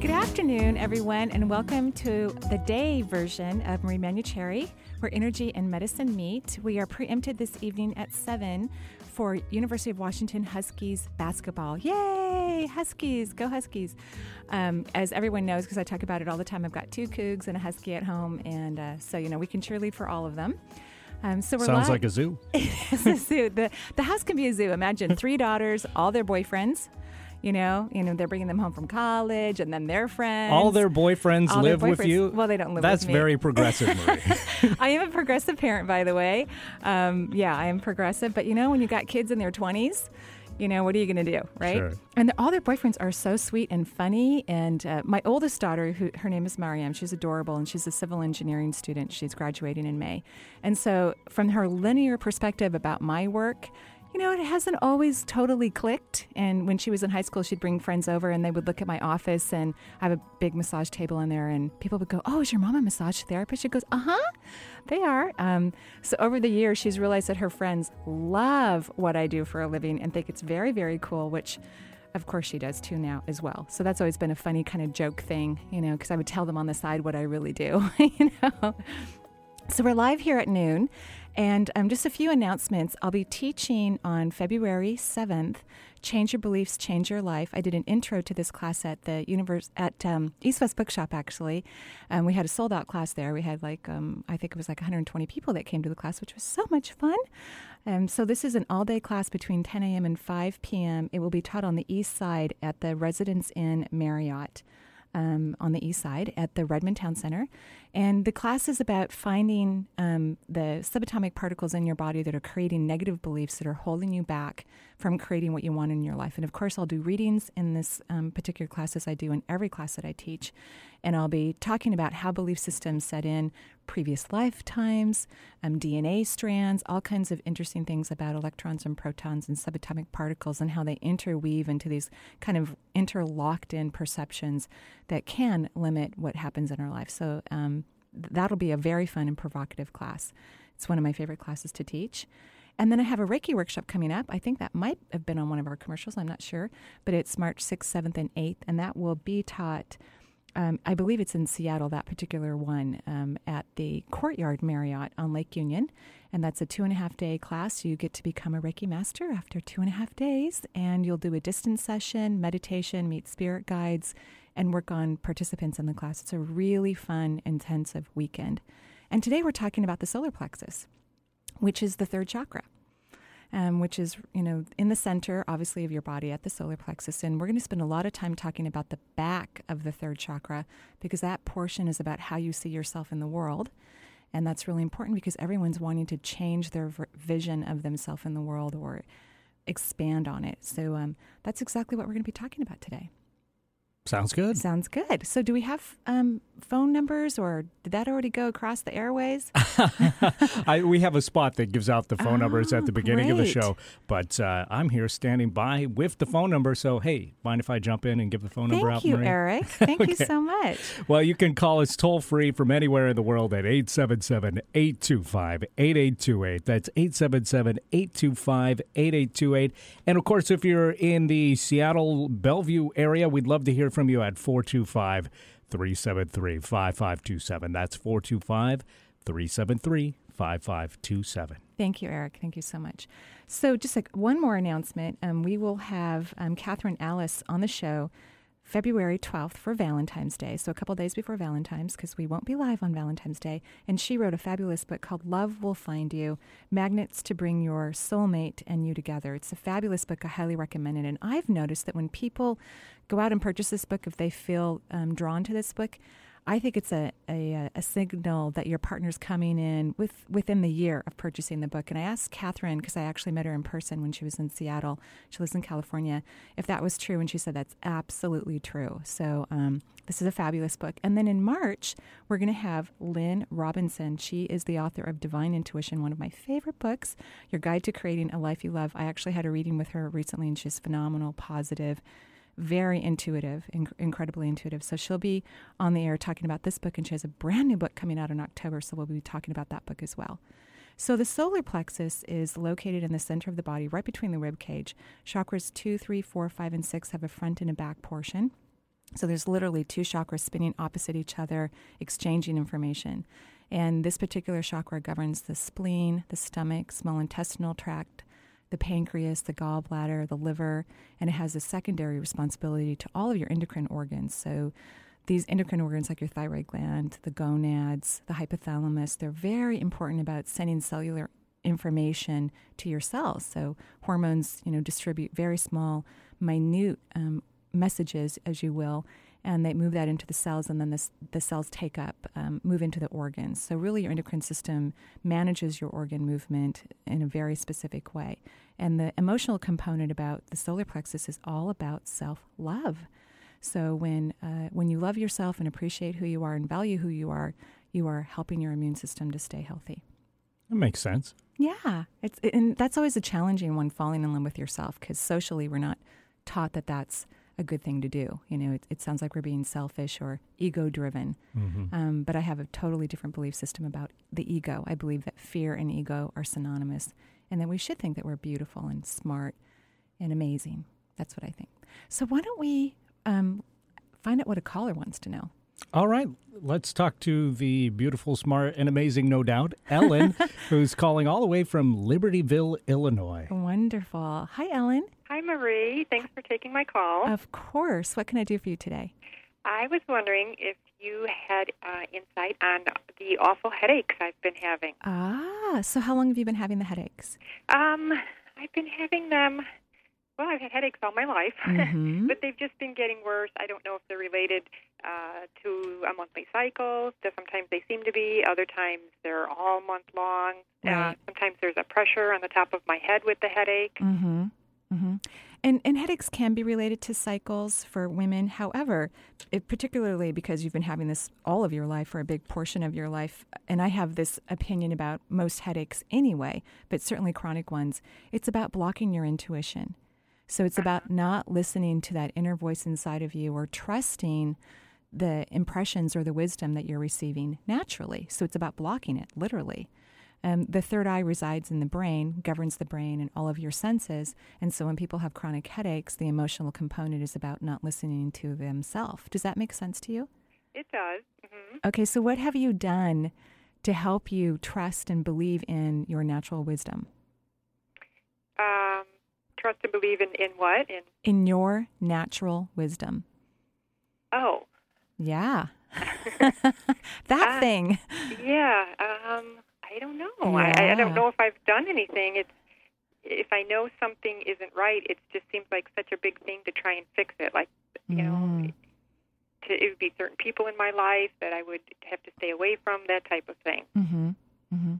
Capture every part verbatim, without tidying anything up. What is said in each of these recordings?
Good afternoon, everyone, and welcome to the day version of Marie Manucheri, where energy and medicine meet. We are preempted this evening at seven for University of Washington Huskies basketball. Yay! Huskies! Go Huskies! Um, as everyone knows, because I talk about it all the time, I've got two Cougs and a Husky at home, and uh, so, you know, we can cheerlead for all of them. Um, so we're Sounds live. like a zoo. It's a zoo. The, the house can be a zoo. Imagine three daughters, all their boyfriends. You know, you know, they're bringing them home from college, and then their friends. All their boyfriends all live their boyfriends. with you? Well, they don't live That's with me. That's very progressive, Marie. I am a progressive parent, by the way. Um, yeah, I am progressive. But, you know, when you got kids in their twenties, you know, what are you going to do, right? Sure. And the, all their boyfriends are so sweet and funny. And uh, my oldest daughter, who, her name is Mariam, she's adorable, and she's a civil engineering student. She's graduating in May. And so from her linear perspective about my work, you know, it hasn't always totally clicked. And when she was in high school, she'd bring friends over, and they would look at my office, and I have a big massage table in there, and people would go, "Oh, is your mom a massage therapist?" She goes, "Uh-huh, they are." Um, so over the years, she's realized that her friends love what I do for a living and think it's very, very cool, which of course she does too now as well. So that's always been a funny kind of joke thing, you know, because I would tell them on the side what I really do, you know. So we're live here at noon. And um, just a few announcements. I'll be teaching on February seventh, Change Your Beliefs, Change Your Life. I did an intro to this class at the universe, at um, East West Bookshop, actually. Um, we had a sold-out class there. We had like, um, I think it was like one hundred twenty people that came to the class, which was so much fun. Um, so this is an all-day class between ten a.m. and five p.m. It will be taught on the east side at the Residence Inn Marriott. Um, on the east side at the Redmond Town Center. And the class is about finding um, the subatomic particles in your body that are creating negative beliefs that are holding you back from creating what you want in your life. And of course, I'll do readings in this um, particular class, as I do in every class that I teach. And I'll be talking about how belief systems set in, previous lifetimes, um, D N A strands, all kinds of interesting things about electrons and protons and subatomic particles and how they interweave into these kind of interlocked-in perceptions that can limit what happens in our life. So um, th- that'll be a very fun and provocative class. It's one of my favorite classes to teach. And then I have a Reiki workshop coming up. I think that might have been on one of our commercials. I'm not sure. But it's March sixth, seventh, and eighth, and that will be taught... Um, I believe it's in Seattle, that particular one, um, at the Courtyard Marriott on Lake Union. And that's a two-and-a-half-day class. You get to become a Reiki master after two and a half days, and you'll do a distance session, meditation, meet spirit guides, and work on participants in the class. It's a really fun, intensive weekend. And today we're talking about the solar plexus, which is the third chakra. Um, which is, you know, in the center, obviously, of your body at the solar plexus. And we're going to spend a lot of time talking about the back of the third chakra, because that portion is about how you see yourself in the world. And that's really important, because everyone's wanting to change their v- vision of themselves in the world or expand on it. So um, that's exactly what we're going to be talking about today. Sounds good. Sounds good. So do we have um, phone numbers, or did that already go across the airways? I, we have a spot that gives out the phone oh, numbers at the beginning great. of the show, but uh, I'm here standing by with the phone number. So, hey, mind if I jump in and give the phone Thank number out, you, Marie? Thank you, Eric. Thank okay. you so much. Well, you can call us toll-free from anywhere in the world at eight seven seven, eight two five, eight eight two eight. That's eight seven seven, eight two five, eight eight two eight. And, of course, if you're in the Seattle, Bellevue area, we'd love to hear from you at four two five, three seven three, five five two seven. That's four two five, three seven three, five five two seven. Thank you, Eric. Thank you so much. So just like one more announcement. Um, we will have um, Catherine Alice on the show February twelfth for Valentine's Day, so a couple days before Valentine's, because we won't be live on Valentine's Day. And she wrote a fabulous book called Love Will Find You, Magnets to Bring Your Soulmate and You Together. It's a fabulous book. I highly recommend it. And I've noticed that when people go out and purchase this book, if they feel um, drawn to this book, I think it's a, a, a signal that your partner's coming in with within the year of purchasing the book. And I asked Catherine, because I actually met her in person when she was in Seattle. She lives in California, if that was true. And she said, that's absolutely true. So um, this is a fabulous book. And then in March, we're going to have Lynn Robinson. She is the author of Divine Intuition, one of my favorite books, Your Guide to Creating a Life You Love. I actually had a reading with her recently, and she's phenomenal, positive, very intuitive, inc- incredibly intuitive. So she'll be on the air talking about this book, and she has a brand new book coming out in October, so we'll be talking about that book as well. So the solar plexus is located in the center of the body, right between the rib cage. Chakras two, three, four, five, and six have a front and a back portion. So there's literally two chakras spinning opposite each other, exchanging information. And this particular chakra governs the spleen, the stomach, small intestinal tract, the pancreas, the gallbladder, the liver, and it has a secondary responsibility to all of your endocrine organs. So these endocrine organs, like your thyroid gland, the gonads, the hypothalamus, they're very important about sending cellular information to your cells. So hormones, you know, distribute very small, minute um, messages, as you will, and they move that into the cells, and then this, the cells take up, um, move into the organs. So really your endocrine system manages your organ movement in a very specific way. And the emotional component about the solar plexus is all about self-love. So when uh, when you love yourself and appreciate who you are and value who you are, you are helping your immune system to stay healthy. That makes sense. Yeah. It's, and that's always a challenging one, falling in love with yourself, because socially we're not taught that that's a good thing to do. You know, it, it sounds like we're being selfish or ego-driven. Mm-hmm. Um, but I have a totally different belief system about the ego. I believe that fear and ego are synonymous, and that we should think that we're beautiful and smart and amazing. That's what I think. So why don't we um, find out what a caller wants to know? All right. Let's talk to the beautiful, smart, and amazing, no doubt, Ellen, who's calling all the way from Libertyville, Illinois. Wonderful. Hi, Ellen. Hi, Marie. Thanks for taking my call. Of course. What can I do for you today? I was wondering if you had uh, insight on the awful headaches I've been having. Ah, so how long have you been having the headaches? Um, I've been having them, well, I've had headaches all my life, mm-hmm. but they've just been getting worse. I don't know if they're related uh, to a monthly cycle. So sometimes they seem to be. Other times they're all month long. Right. Uh, sometimes there's a pressure on the top of my head with the headache. Mm-hmm. Mm-hmm. And and headaches can be related to cycles for women. However, it, particularly because you've been having this all of your life or a big portion of your life, and I have this opinion about most headaches anyway, but certainly chronic ones, it's about blocking your intuition. So it's about not listening to that inner voice inside of you or trusting the impressions or the wisdom that you're receiving naturally. So it's about blocking it, literally. Um, the third eye resides in the brain, governs the brain and all of your senses. And so when people have chronic headaches, the emotional component is about not listening to themselves. Does that make sense to you? It does. Mm-hmm. Okay, so what have you done to help you trust and believe in your natural wisdom? Um, trust and believe in, in what? In, in your natural wisdom. Oh. Yeah. that uh, thing. Yeah, um... I don't know. Yeah. I, I don't know if I've done anything. It's, if I know something isn't right, it just seems like such a big thing to try and fix it. Like, you mm. know, to, it would be certain people in my life that I would have to stay away from, that type of thing. Mm-hmm. Mm-hmm.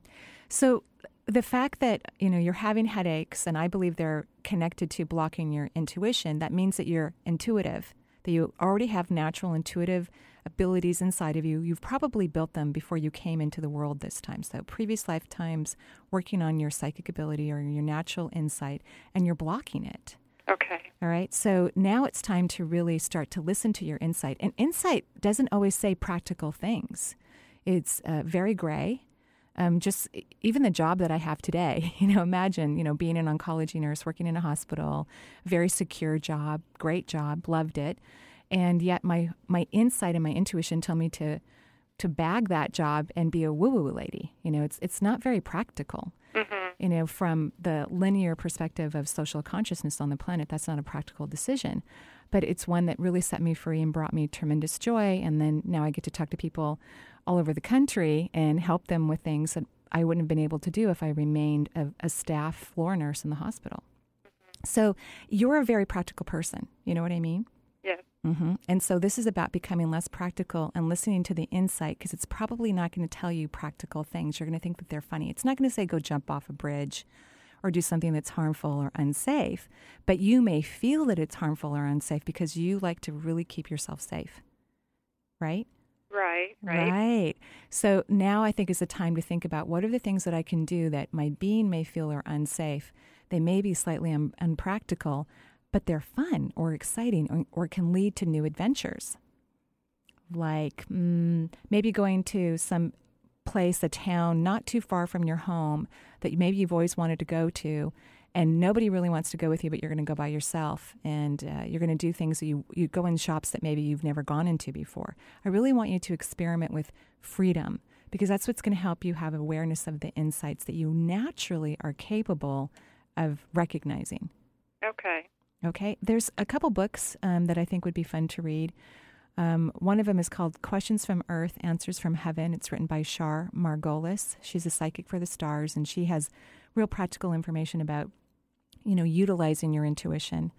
So the fact that, you know, you're having headaches, and I believe they're connected to blocking your intuition, that means that you're intuitive, that you already have natural intuitive abilities inside of you. You've probably built them before you came into the world this time. So previous lifetimes, working on your psychic ability or your natural insight, and you're blocking it. Okay. All right. So now it's time to really start to listen to your insight. And insight doesn't always say practical things. It's uh, very gray. Um, just even the job that I have today, you know, imagine, you know, being an oncology nurse, working in a hospital, very secure job, great job, loved it. And yet my, my insight and my intuition tell me to to bag that job and be a woo-woo lady. You know, it's it's not very practical. Mm-hmm. You know, from the linear perspective of social consciousness on the planet, that's not a practical decision. But it's one that really set me free and brought me tremendous joy. And then now I get to talk to people all over the country and help them with things that I wouldn't have been able to do if I remained a, a staff floor nurse in the hospital. Mm-hmm. So you're a very practical person. You know what I mean? Yes. Mm-hmm. And so this is about becoming less practical and listening to the insight, because it's probably not going to tell you practical things. You're going to think that they're funny. It's not going to say go jump off a bridge or do something that's harmful or unsafe, but you may feel that it's harmful or unsafe because you like to really keep yourself safe, right? Right, right. Right. So now I think is the time to think about what are the things that I can do that my being may feel are unsafe. They may be slightly un- unpractical, but they're fun or exciting or, or can lead to new adventures. Like mm, maybe going to some place, a town not too far from your home that maybe you've always wanted to go to, and nobody really wants to go with you, but you're going to go by yourself, and uh, you're going to do things that you, you go in shops that maybe you've never gone into before. I really want you to experiment with freedom, because that's what's going to help you have awareness of the insights that you naturally are capable of recognizing. Okay. Okay. There's a couple books um, that I think would be fun to read. Um, one of them is called Questions from Earth, Answers from Heaven. It's written by Char Margolis. She's a psychic for the stars, and she has real practical information about, you know, utilizing your intuition.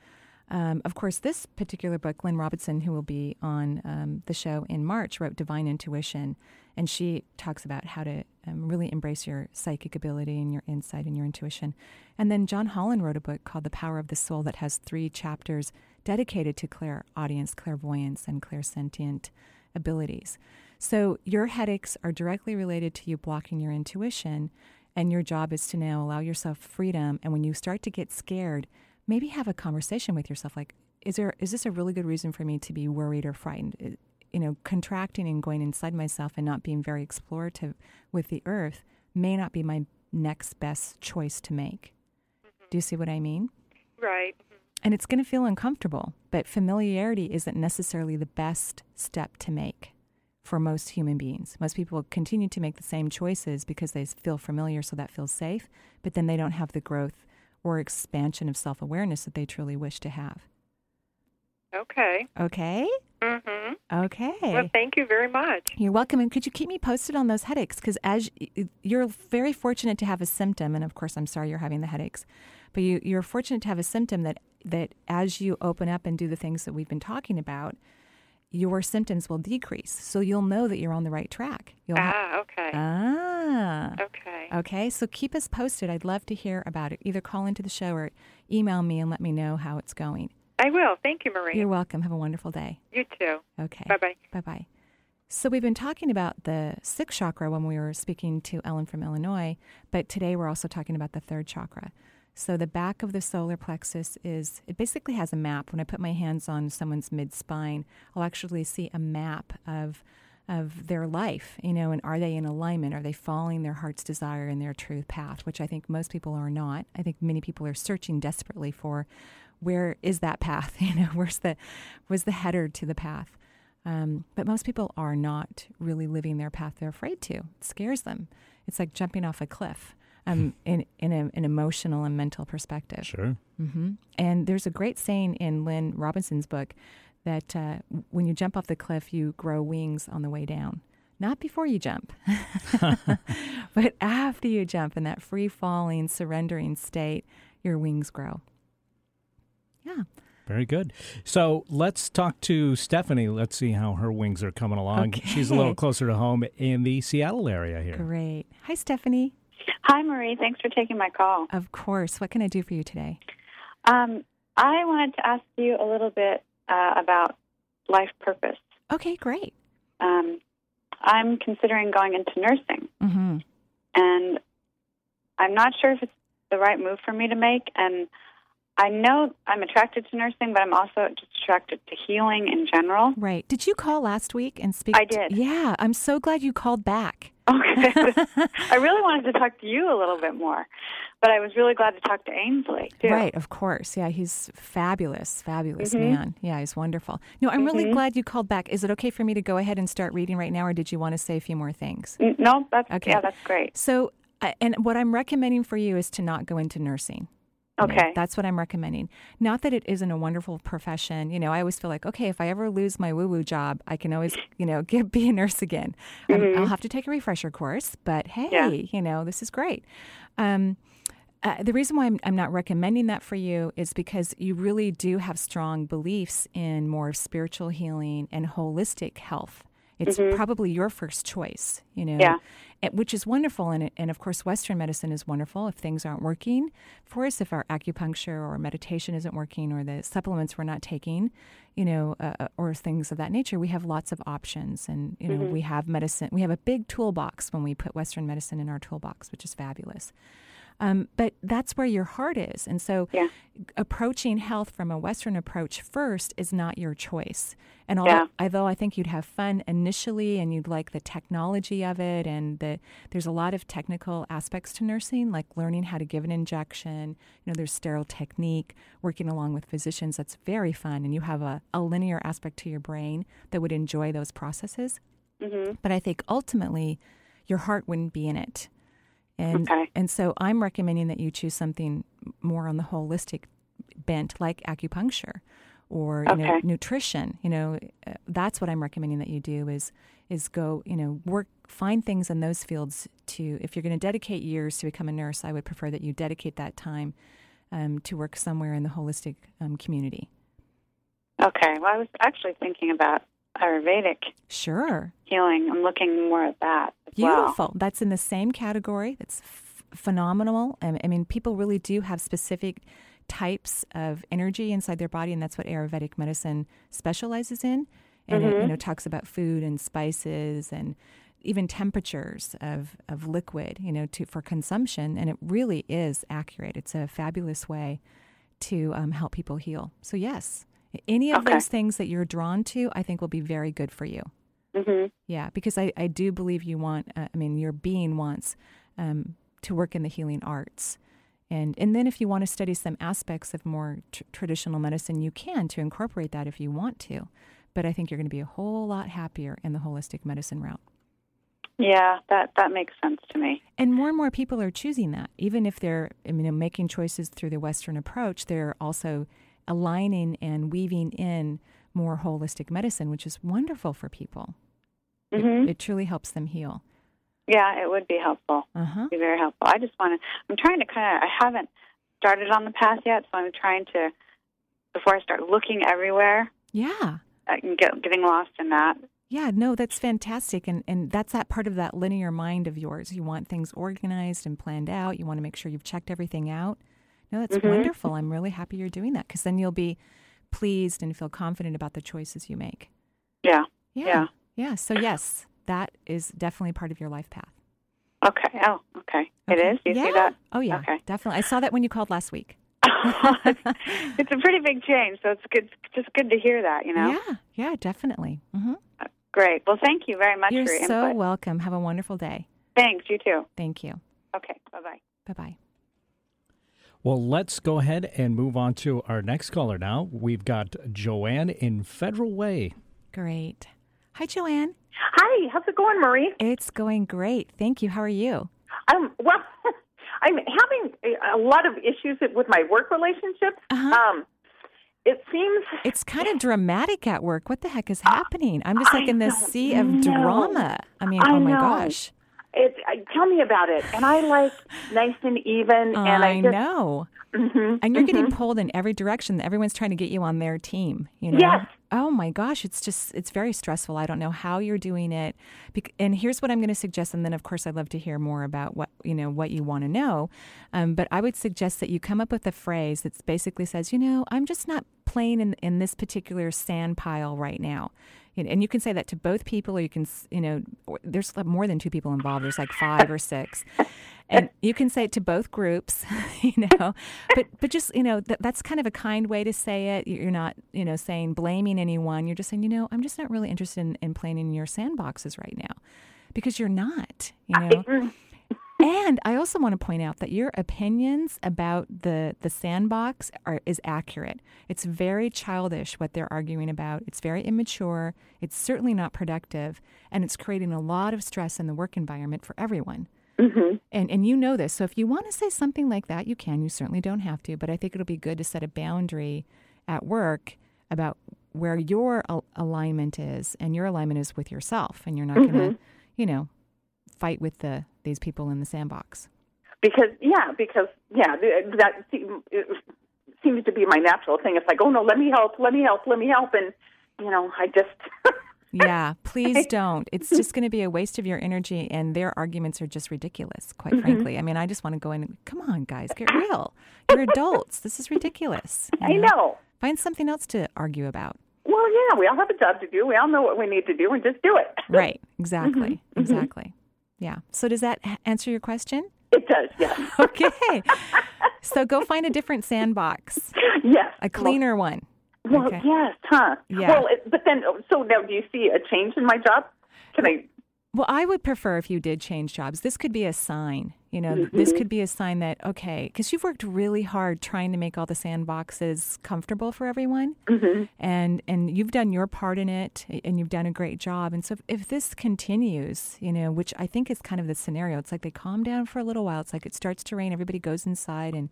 Um, of course, this particular book, Lynn Robinson, who will be on um, the show in March, wrote Divine Intuition, and she talks about how to um, really embrace your psychic ability and your insight and your intuition. And then John Holland wrote a book called The Power of the Soul that has three chapters dedicated to clairaudience, clairvoyance, and clairsentient abilities. So your headaches are directly related to you blocking your intuition, and your job is to now allow yourself freedom. And when you start to get scared, maybe have a conversation with yourself, like, is there is this a really good reason for me to be worried or frightened? You know, contracting and going inside myself and not being very explorative with the earth may not be my next best choice to make. Mm-hmm. Do you see what I mean? Right. And it's going to feel uncomfortable, but familiarity isn't necessarily the best step to make for most human beings. Most people continue to make the same choices because they feel familiar, so that feels safe, but then they don't have the growth or expansion of self-awareness that they truly wish to have. Okay. Okay? Mm-hmm. Okay. Well, thank you very much. You're welcome. And could you keep me posted on those headaches? Because as you're very fortunate to have a symptom, and of course I'm sorry you're having the headaches, but you, you're fortunate to have a symptom that, that as you open up and do the things that we've been talking about, your symptoms will decrease, so you'll know that you're on the right track. You'll ah, ha- okay. Ah. Okay. Okay, so keep us posted. I'd love to hear about it. Either call into the show or email me and let me know how it's going. I will. Thank you, Marie. You're welcome. Have a wonderful day. You too. Okay. Bye-bye. Bye-bye. So we've been talking about the sixth chakra when we were speaking to Ellen from Illinois, but today we're also talking about the third chakra. So the back of the solar plexus is, it basically has a map. When I put my hands on someone's mid-spine, I'll actually see a map of of their life, you know, and are they in alignment? Are they following their heart's desire and their true path, which I think most people are not. I think many people are searching desperately for where is that path, you know, where's the, where's the header to the path? Um, but most people are not really living their path. They're afraid to. It scares them. It's like jumping off a cliff. Um, in in a, an emotional and mental perspective. Sure. Mm-hmm. And there's a great saying in Lynn Robinson's book that uh, when you jump off the cliff, you grow wings on the way down. Not before you jump, but after you jump in that free falling, surrendering state, your wings grow. Yeah. Very good. So let's talk to Stephanie. Let's see how her wings are coming along. Okay. She's a little closer to home in the Seattle area here. Great. Hi, Stephanie. Hi, Marie. Thanks for taking my call. Of course. What can I do for you today? Um, I wanted to ask you a little bit uh, about life purpose. Okay, great. Um, I'm considering going into nursing, mm-hmm. and I'm not sure if it's the right move for me to make. And I know I'm attracted to nursing, but I'm also just attracted to healing in general. Right. Did you call last week and speak? I did. To, yeah. I'm so glad you called back. Okay. I really wanted to talk to you a little bit more, but I was really glad to talk to Ainsley, too. Right, of course. Yeah, he's fabulous, fabulous mm-hmm. man. Yeah, he's wonderful. No, I'm mm-hmm. really glad you called back. Is it okay for me to go ahead and start reading right now, or did you want to say a few more things? No, that's, okay. yeah, that's great. So, uh, and what I'm recommending for you is to not go into nursing. Okay. You know, that's what I'm recommending. Not that it isn't a wonderful profession. You know, I always feel like, okay, if I ever lose my woo-woo job, I can always, you know, get, be a nurse again. Mm-hmm. Um, I'll have to take a refresher course, but hey, yeah. you know, this is great. Um, Uh, the reason why I'm, I'm not recommending that for you is because you really do have strong beliefs in more spiritual healing and holistic health. It's mm-hmm. probably your first choice, you know, yeah. and, which is wonderful. And, and, of course, Western medicine is wonderful if things aren't working for us, if our acupuncture or meditation isn't working or the supplements we're not taking, you know, uh, or things of that nature. We have lots of options. And, you know, mm-hmm. we have medicine. We have a big toolbox when we put Western medicine in our toolbox, which is fabulous. Um, but that's where your heart is. And so yeah. approaching health from a Western approach first is not your choice. And although, yeah. although I think you'd have fun initially and you'd like the technology of it, and the, there's a lot of technical aspects to nursing, like learning how to give an injection, you know, there's sterile technique, working along with physicians. That's very fun. And you have a, a linear aspect to your brain that would enjoy those processes. Mm-hmm. But I think ultimately your heart wouldn't be in it. And okay. and so I'm recommending that you choose something more on the holistic bent, like acupuncture or okay. you know, nutrition. You know, that's what I'm recommending that you do is is go, you know, work, find things in those fields to, if you're going to dedicate years to become a nurse, I would prefer that you dedicate that time um, to work somewhere in the holistic um, community. Okay. Well, I was actually thinking about Ayurvedic sure. healing. I'm looking more at that as Beautiful. Well. That's in the same category. That's f- phenomenal. I, I mean, people really do have specific types of energy inside their body, and that's what Ayurvedic medicine specializes in. And mm-hmm. it, you know, talks about food and spices and even temperatures of, of liquid, you know, to for consumption. And it really is accurate. It's a fabulous way to um, help people heal. So yes. Any of okay. those things that you're drawn to, I think will be very good for you. Mm-hmm. Yeah, because I, I do believe you want, uh, I mean, your being wants um, to work in the healing arts. And and then if you want to study some aspects of more tr- traditional medicine, you can to incorporate that if you want to. But I think you're going to be a whole lot happier in the holistic medicine route. Yeah, that, that makes sense to me. And more and more people are choosing that. Even if they're I mean, making choices through the Western approach, they're also aligning and weaving in more holistic medicine, which is wonderful for people. Mm-hmm. It, it truly helps them heal. Yeah, it would be helpful. Uh-huh. It would be very helpful. I just want to, I'm trying to kind of, I haven't started on the path yet, so I'm trying to, before I start looking everywhere, yeah, I can get, getting lost in that. Yeah, no, that's fantastic. And and that's that part of that linear mind of yours. You want things organized and planned out. You want to make sure you've checked everything out. No, that's mm-hmm. wonderful. I'm really happy you're doing that because then you'll be pleased and feel confident about the choices you make. Yeah. yeah. Yeah. Yeah. So, yes, that is definitely part of your life path. Okay. Oh, okay. okay. It is? You yeah. see that? Oh, yeah. Okay. Definitely. I saw that when you called last week. It's a pretty big change, so it's good. Just good to hear that, you know? Yeah. Yeah, definitely. Mm-hmm. Great. Well, thank you very much you're for your so input. Welcome. Have a wonderful day. Thanks. You too. Thank you. Okay. Bye-bye. Bye-bye. Well, let's go ahead and move on to our next caller now. We've got Joanne in Federal Way. Great. Hi, Joanne. Hi. How's it going, Marie? It's going great. Thank you. How are you? Um, well, I'm having a lot of issues with my work relationship. Uh-huh. Um, it seems... It's kind of dramatic at work. What the heck is happening? I'm just like I in this sea of know. drama. I mean, I oh my know. gosh. It, tell me about it. And I like nice and even. And I, I just, know. Mm-hmm, and you're mm-hmm. getting pulled in every direction. Everyone's trying to get you on their team. You know? Yes. Oh, my gosh. It's just, it's very stressful. I don't know how you're doing it. And here's what I'm going to suggest. And then, of course, I'd love to hear more about what you know, what you want to know. Um, but I would suggest that you come up with a phrase that basically says, you know, I'm just not playing in, in this particular sand pile right now. And you can say that to both people, or you can, you know, there's more than two people involved. There's like five or six. And you can say it to both groups, you know. But but just, you know, th- that's kind of a kind way to say it. You're not, you know, saying blaming anyone. You're just saying, you know, I'm just not really interested in, in playing in your sandboxes right now. Because you're not, you know. And I also want to point out that your opinions about the, the sandbox are is accurate. It's very childish what they're arguing about. It's very immature. It's certainly not productive. And it's creating a lot of stress in the work environment for everyone. Mm-hmm. And and you know this. So if you want to say something like that, you can. You certainly don't have to. But I think it'll be good to set a boundary at work about where your al- alignment is. And your alignment is with yourself. And you're not mm-hmm. going to, you know, fight with the... these people in the sandbox. Because, yeah, because, yeah, that seems to be my natural thing. It's like, oh, no, let me help, let me help, let me help. And, you know, I just... Yeah, please don't. It's just going to be a waste of your energy, and their arguments are just ridiculous, quite mm-hmm. frankly. I mean, I just want to go in and, come on, guys, get real. You're adults. This is ridiculous. You know? I know. Find something else to argue about. Well, yeah, we all have a job to do. We all know what we need to do, and just do it. Right, exactly, mm-hmm. exactly. Mm-hmm. Yeah. So does that answer your question? It does, yes. Okay. So go find a different sandbox. Yes. A cleaner well, one. Well, okay. yes, huh? Yeah. Well, it, but then, so now do you see a change in my job? Can I? Well, I would prefer if you did change jobs. This could be a sign, you know, mm-hmm. this could be a sign that, okay, because you've worked really hard trying to make all the sandboxes comfortable for everyone. Mm-hmm. And and you've done your part in it, and you've done a great job. And so if, if this continues, you know, which I think is kind of the scenario, it's like they calm down for a little while. It's like it starts to rain. Everybody goes inside and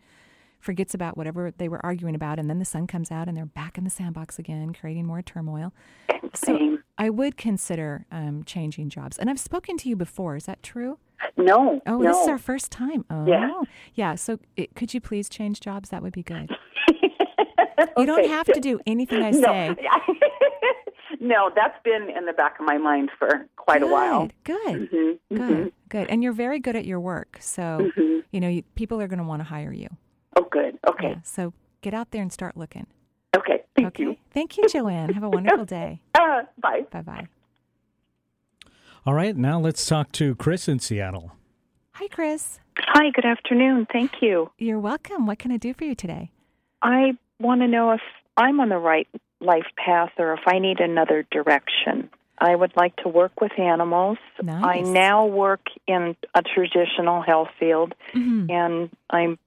forgets about whatever they were arguing about, and then the sun comes out and they're back in the sandbox again, creating more turmoil. So I would consider um, changing jobs. And I've spoken to you before. Is that true? No. Oh, no. This is our first time. Oh, yeah. Yeah. So it, could you please change jobs? That would be good. Okay. You don't have to do anything I say. No. No, that's been in the back of my mind for quite good, a while. Good, mm-hmm. good, mm-hmm. good. And you're very good at your work. So, mm-hmm. you know, you, people are going to want to hire you. Oh, good. Okay. Yeah, so get out there and start looking. Okay. Thank okay. you. Thank you, Joanne. Have a wonderful day. Uh, bye. Bye-bye. All right. Now let's talk to Chris in Seattle. Hi, Chris. Hi. Good afternoon. Thank you. You're welcome. What can I do for you today? I want to know if I'm on the right life path or if I need another direction. I would like to work with animals. Nice. I now work in a traditional health field, mm-hmm. and I'm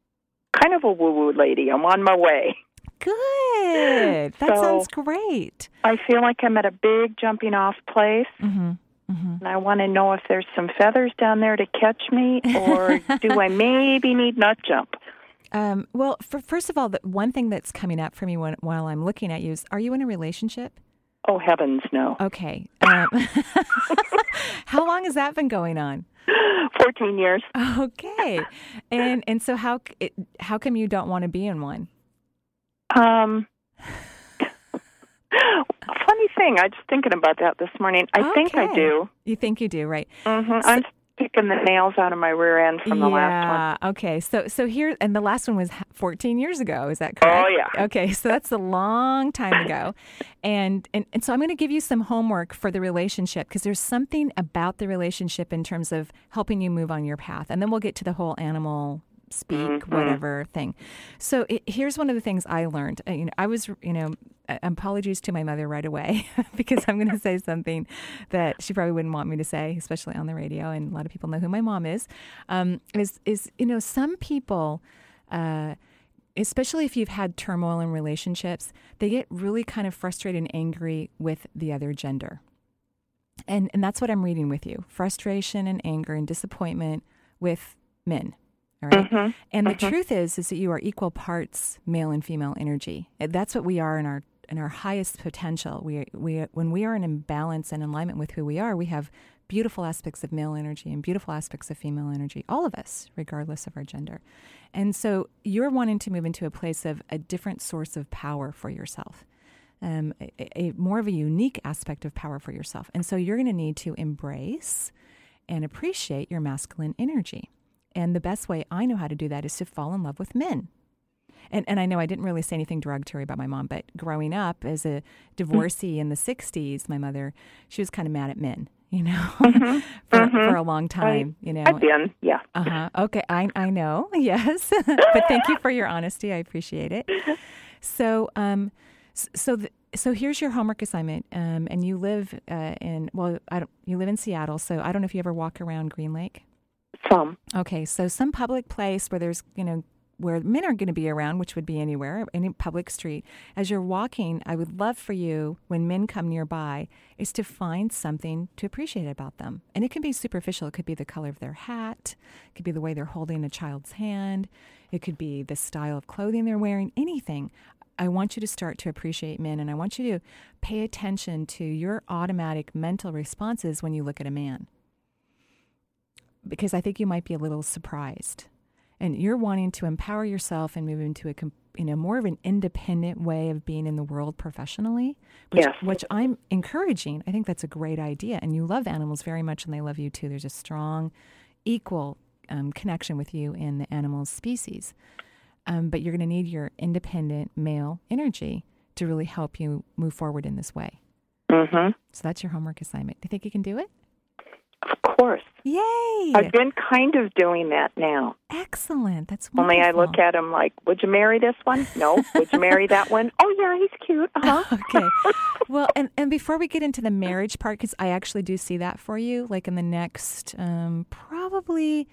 kind of a woo-woo lady. I'm on my way. Good. That so sounds great. I feel like I'm at a big jumping-off place, mm-hmm. Mm-hmm. and I want to know if there's some feathers down there to catch me, or do I maybe need not jump? Um, well, for, first of all, the one thing that's coming up for me when, while I'm looking at you is, are you in a relationship? Oh, heavens, no. Okay. Um, how long has that been going on? Fourteen years. Okay, and and so how how come you don't want to be in one? Um, funny thing. I was thinking about that this morning. I okay. think I do. You think you do, right? Mm-hmm. So, I'm picking the nails out of my rear end from the yeah, last one. Okay, so so here and the last one was fourteen years ago. Is that correct? Oh yeah. Okay, so that's a long time ago, and and, and so I'm going to give you some homework for the relationship, because there's something about the relationship in terms of helping you move on your path, and then we'll get to the whole animal speak mm-hmm. whatever thing. So it, here's one of the things I learned. Uh, you know, I was you know. Apologies to my mother right away, because I'm going to say something that she probably wouldn't want me to say, especially on the radio. And a lot of people know who my mom is. Um, is is you know some people, uh, especially if you've had turmoil in relationships, they get really kind of frustrated and angry with the other gender, and and that's what I'm reading with you: frustration and anger and disappointment with men. Right? Mm-hmm. And the mm-hmm. truth is, is that you are equal parts male and female energy. That's what we are in our in our highest potential. We we when we are in balance and alignment with who we are, we have beautiful aspects of male energy and beautiful aspects of female energy. All of us, regardless of our gender. And so you're wanting to move into a place of a different source of power for yourself, um, a, a more of a unique aspect of power for yourself. And so you're going to need to embrace and appreciate your masculine energy. And the best way I know how to do that is to fall in love with men. And and I know I didn't really say anything derogatory about my mom, but growing up as a divorcee in the sixties, my mother, she was kind of mad at men, you know, mm-hmm. for, mm-hmm. for a long time, I, you know. I've been, yeah. Uh-huh. Okay, I, I know, yes. But thank you for your honesty. I appreciate it. So, um, so the, So here's your homework assignment, um, and you live uh, in, well, I don't, you live in Seattle, so I don't know if you ever walk around Green Lake. Some. Okay, so some public place where there's, you know, where men are going to be around, which would be anywhere, any public street. As you're walking, I would love for you, when men come nearby, is to find something to appreciate about them. And it can be superficial. It could be the color of their hat. It could be the way they're holding a child's hand. It could be the style of clothing they're wearing, anything. I want you to start to appreciate men, and I want you to pay attention to your automatic mental responses when you look at a man. Because I think you might be a little surprised. and you're wanting to empower yourself and move into a, you know, more of an independent way of being in the world professionally, which, yes. which I'm encouraging. I think that's a great idea. And you love animals very much, and they love you too. There's a strong, equal um, connection with you in the animal species. Um, but you're going to need your independent male energy to really help you move forward in this way. Mm-hmm. So that's your homework assignment. Do you think you can do it? Of course. Yay! I've been kind of doing that now. Excellent. That's wonderful. Only I look at him like, would you marry this one? No. Would you marry that one? Oh, yeah, he's cute. Uh-huh. Okay. Well, and, and before we get into the marriage part, because I actually do see that for you, like in the next um, probably...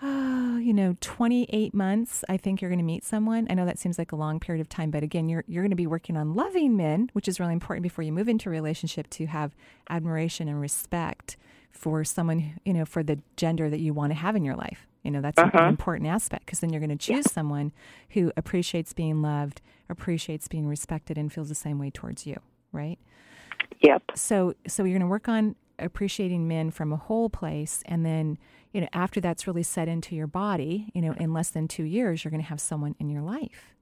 Oh, you know, twenty-eight months, I think you're going to meet someone. I know that seems like a long period of time, but again, you're you're going to be working on loving men, which is really important before you move into a relationship, to have admiration and respect for someone, you know, for the gender that you want to have in your life. You know, that's uh-huh. an important aspect, because then you're going to choose yeah. someone who appreciates being loved, appreciates being respected, and feels the same way towards you, right? Yep. So, so you're going to work on appreciating men from a whole place, and then, you know, after that's really set into your body, you know, in less than two years, you're going to have someone in your life.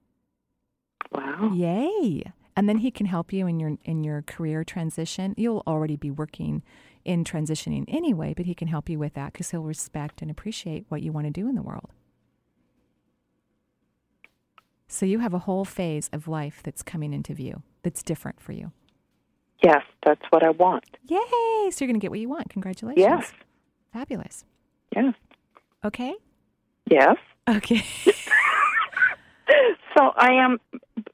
Wow. Yay. And then he can help you in your in your career transition. You'll already be working in transitioning anyway, but he can help you with that because he'll respect and appreciate what you want to do in the world. So you have a whole phase of life that's coming into view that's different for you. Yes, that's what I want. Yay! So you're going to get what you want. Congratulations. Yes. Fabulous. Yes. Okay? Yes. Okay. So I am,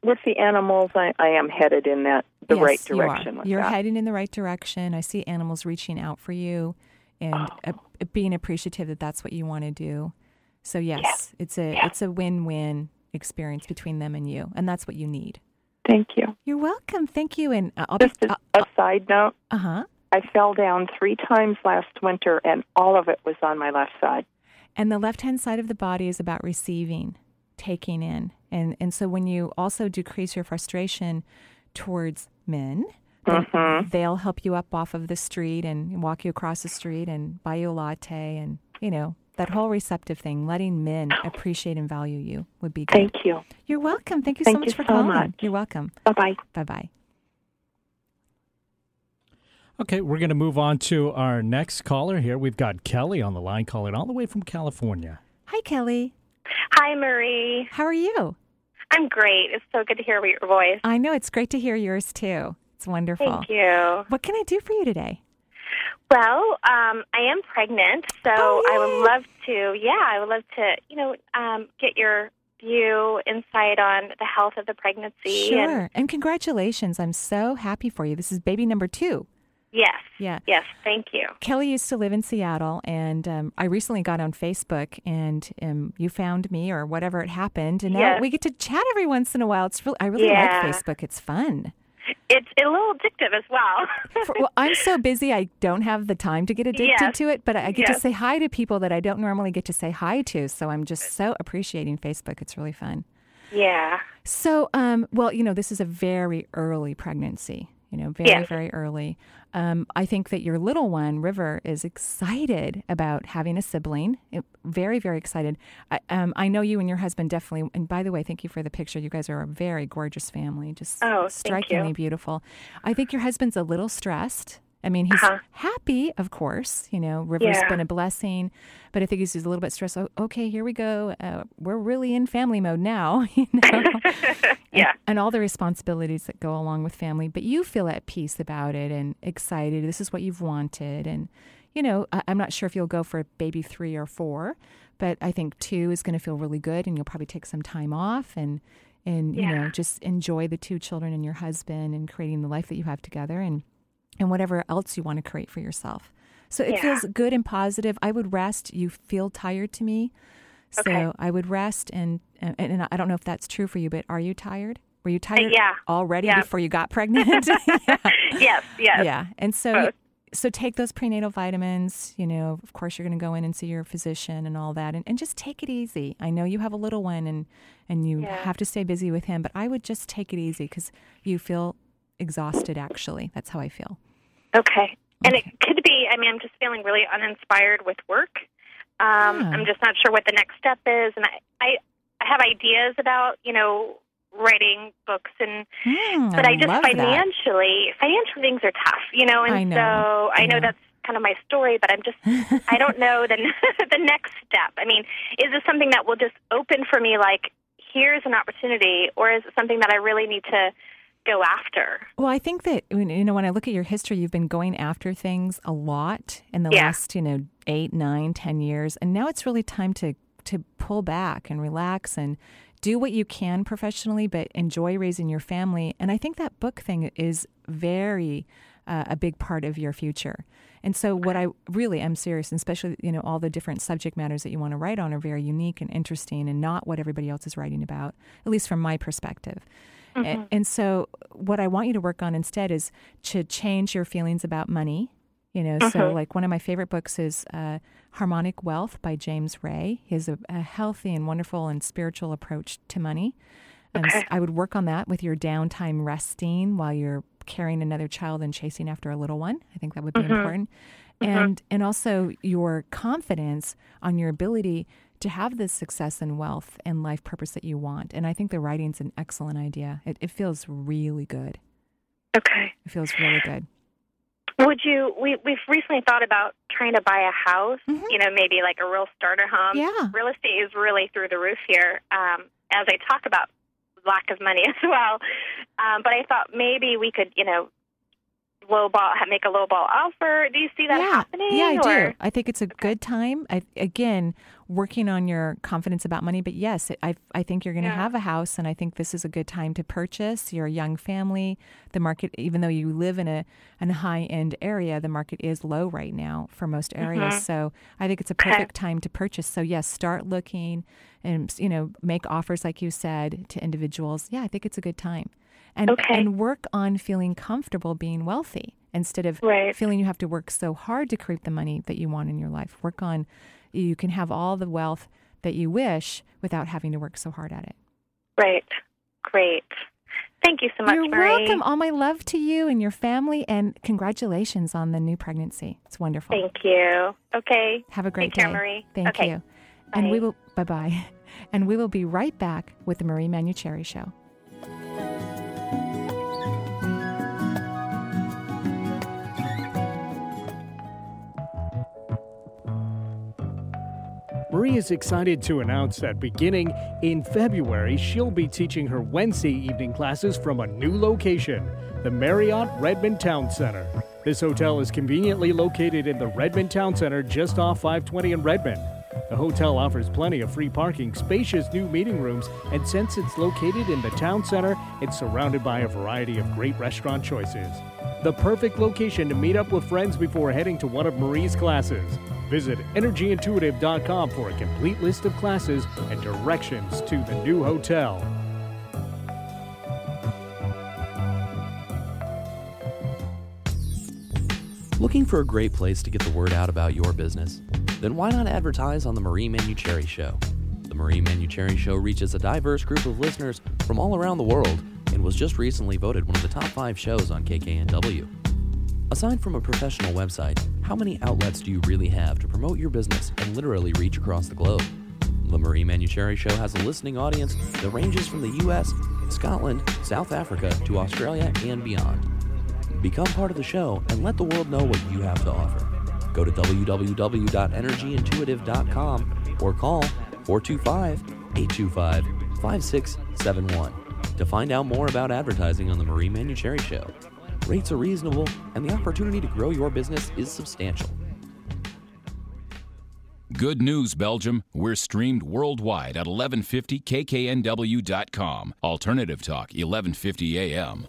with the animals, I, I am headed in that the yes, right direction. You are. You're that. heading in the right direction. I see animals reaching out for you and oh. uh, being appreciative that that's what you want to do. So yes, yes. it's a yes. it's a win-win experience between them and you, and that's what you need. Thank you. You're welcome. Thank you. And I'll just be, a, I'll, a side note. Uh huh. I fell down three times last winter, and all of it was on my left side. And the left-hand side of the body is about receiving, taking in, and and so when you also decrease your frustration towards men, mm-hmm. they'll help you up off of the street and walk you across the street and buy you a latte, and you know. That whole receptive thing, letting men appreciate and value you, would be good. Thank you. You're welcome. Thank you Thank so much you for so calling. Much. You're welcome. Bye-bye. Bye-bye. Okay, we're going to move on to our next caller here. We've got Kelly on the line, calling all the way from California. Hi, Kelly. Hi, Marie. How are you? I'm great. It's so good to hear your voice. I know. It's great to hear yours, too. It's wonderful. Thank you. What can I do for you today? Well, um, I am pregnant, so oh, I would love to, yeah, I would love to, you know, um, get your view, insight on the health of the pregnancy. Sure, and, and congratulations. I'm so happy for you. This is baby number two. Yes, yeah. yes, thank you. Kelly used to live in Seattle, and um, I recently got on Facebook, and um, you found me or whatever it happened, and now yes. we get to chat every once in a while. It's really, I really yeah. like Facebook. It's fun. It's a little addictive as well. For, well, I'm so busy, I don't have the time to get addicted yes. to it, but I get yes. to say hi to people that I don't normally get to say hi to, so I'm just so appreciating Facebook. It's really fun. Yeah. So, um, well, you know, this is a very early pregnancy, you know, very, yes. very early. Um, I think that your little one, River, is excited about having a sibling. It, very, very excited. I, um, I know you and your husband definitely, and by the way, thank you for the picture. You guys are a very gorgeous family, just oh, strikingly beautiful. I think your husband's a little stressed. I mean, he's uh-huh. happy, of course. You know, River's yeah. been a blessing, but I think he's just a little bit stressed. Oh, okay, here we go. Uh, we're really in family mode now. You know? yeah. And, and all the responsibilities that go along with family. But you feel at peace about it and excited. This is what you've wanted. And, you know, I, I'm not sure if you'll go for baby three or four, but I think two is going to feel really good, and you'll probably take some time off and, and yeah. you know, just enjoy the two children and your husband and creating the life that you have together. And and whatever else you want to create for yourself. So it yeah. feels good and positive. I would rest. You feel tired to me. So okay. I would rest, and, and and I don't know if that's true for you, but are you tired? Were you tired uh, yeah. already yeah. before you got pregnant? yeah. Yes, yes. Yeah, and so Both. so take those prenatal vitamins. You know, of course, you're going to go in and see your physician and all that, and, and just take it easy. I know you have a little one, and, and you yeah. have to stay busy with him, but I would just take it easy because you feel exhausted, actually. That's how I feel. Okay. And okay. it could be, I mean, I'm just feeling really uninspired with work. Um, yeah. I'm just not sure what the next step is. And I, I, I have ideas about, you know, writing books, and mm, but I just I financially, that. financial things are tough, you know, and I know. so I, I know, know that's kind of my story, but I'm just, I don't know the, the next step. I mean, is this something that will just open for me, like, here's an opportunity, or is it something that I really need to go after? Well, I think that, you know, when I look at your history, you've been going after things a lot in the yeah. last, you know, eight, nine, ten years, and now it's really time to to pull back and relax and do what you can professionally, but enjoy raising your family. And I think that book thing is very uh, a big part of your future. And so what I really am serious, and especially, you know, all the different subject matters that you want to write on are very unique and interesting and not what everybody else is writing about, at least from my perspective. Mm-hmm. And, and so what I want you to work on instead is to change your feelings about money. You know, uh-huh. so like one of my favorite books is uh, Harmonic Wealth by James Ray. He has a, a healthy and wonderful and spiritual approach to money. Um, okay. so I would work on that with your downtime resting while you're carrying another child and chasing after a little one. I think that would be uh-huh. important. Uh-huh. And and also your confidence on your ability to have this success and wealth and life purpose that you want. And I think the writing's an excellent idea. It, it feels really good. Okay. It feels really good. Would you, we, we've recently thought about trying to buy a house, mm-hmm. you know, maybe like a real starter home. Yeah. Real estate is really through the roof here, um, as I talk about lack of money as well. Um, but I thought maybe we could, you know, lowball, make a lowball offer. Do you see that yeah. happening? Yeah, I or? do. I think it's a good time. I, again, working on your confidence about money. But yes, I, I think you're going to yeah. have a house, and I think this is a good time to purchase. You're a young family. The market, even though you live in a an high-end area, the market is low right now for most areas. Mm-hmm. So I think it's a perfect okay. time to purchase. So yes, start looking and, you know, make offers, like you said, to individuals. Yeah, I think it's a good time. And okay. and work on feeling comfortable being wealthy instead of right. feeling you have to work so hard to create the money that you want in your life. Work on, you can have all the wealth that you wish without having to work so hard at it. Right. Great. Thank you so much, You're Marie. You're welcome. All my love to you and your family, and congratulations on the new pregnancy. It's wonderful. Thank you. Okay. Have a great Take day. Care, Marie. Thank okay. you. Bye. And we will, bye-bye. And we will be right back with the Marie Manucheri Show. Marie is excited to announce that beginning in February, she'll be teaching her Wednesday evening classes from a new location, the Marriott Redmond Town Center. This hotel is conveniently located in the Redmond Town Center just off five twenty in Redmond. The hotel offers plenty of free parking, spacious new meeting rooms, and since it's located in the town center, it's surrounded by a variety of great restaurant choices. The perfect location to meet up with friends before heading to one of Marie's classes. Visit energy intuitive dot com for a complete list of classes and directions to the new hotel. Looking for a great place to get the word out about your business? Then why not advertise on The Marie Manucheri Show? The Marie Manucheri Show reaches a diverse group of listeners from all around the world and was just recently voted one of the top five shows on K K N W. Aside from a professional website, how many outlets do you really have to promote your business and literally reach across the globe? The Marie Manucheri Show has a listening audience that ranges from the U S, Scotland, South Africa, to Australia, and beyond. Become part of the show and let the world know what you have to offer. Go to w w w dot energy intuitive dot com or call four two five, eight two five, five six seven one to find out more about advertising on The Marie Manucheri Show. Rates are reasonable, and the opportunity to grow your business is substantial. Good news, Belgium. We're streamed worldwide at eleven fifty K K N W dot com. Alternative Talk, eleven fifty A M.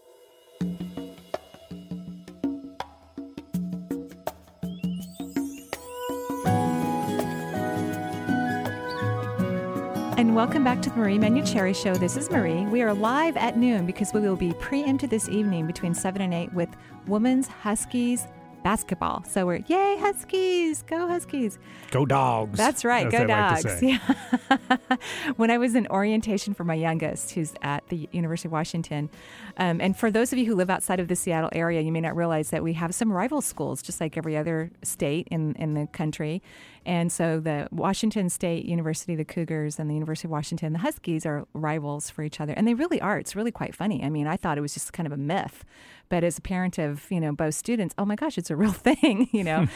And welcome back to the Marie Manucheri Show. This is Marie. We are live at noon because we will be preempted this evening between seven and eight with Women's Huskies basketball. So we're, yay, Huskies! Go Huskies! Go Dogs! That's right, go Dogs. Like yeah. When I was in orientation for my youngest, who's at the University of Washington, um, and for those of you who live outside of the Seattle area, you may not realize that we have some rival schools, just like every other state in, in the country. And so the Washington State University, the Cougars, and the University of Washington, the Huskies, are rivals for each other. And they really are. It's really quite funny. I mean, I thought it was just kind of a myth. But as a parent of, you know, both students, oh, my gosh, it's a real thing, you know.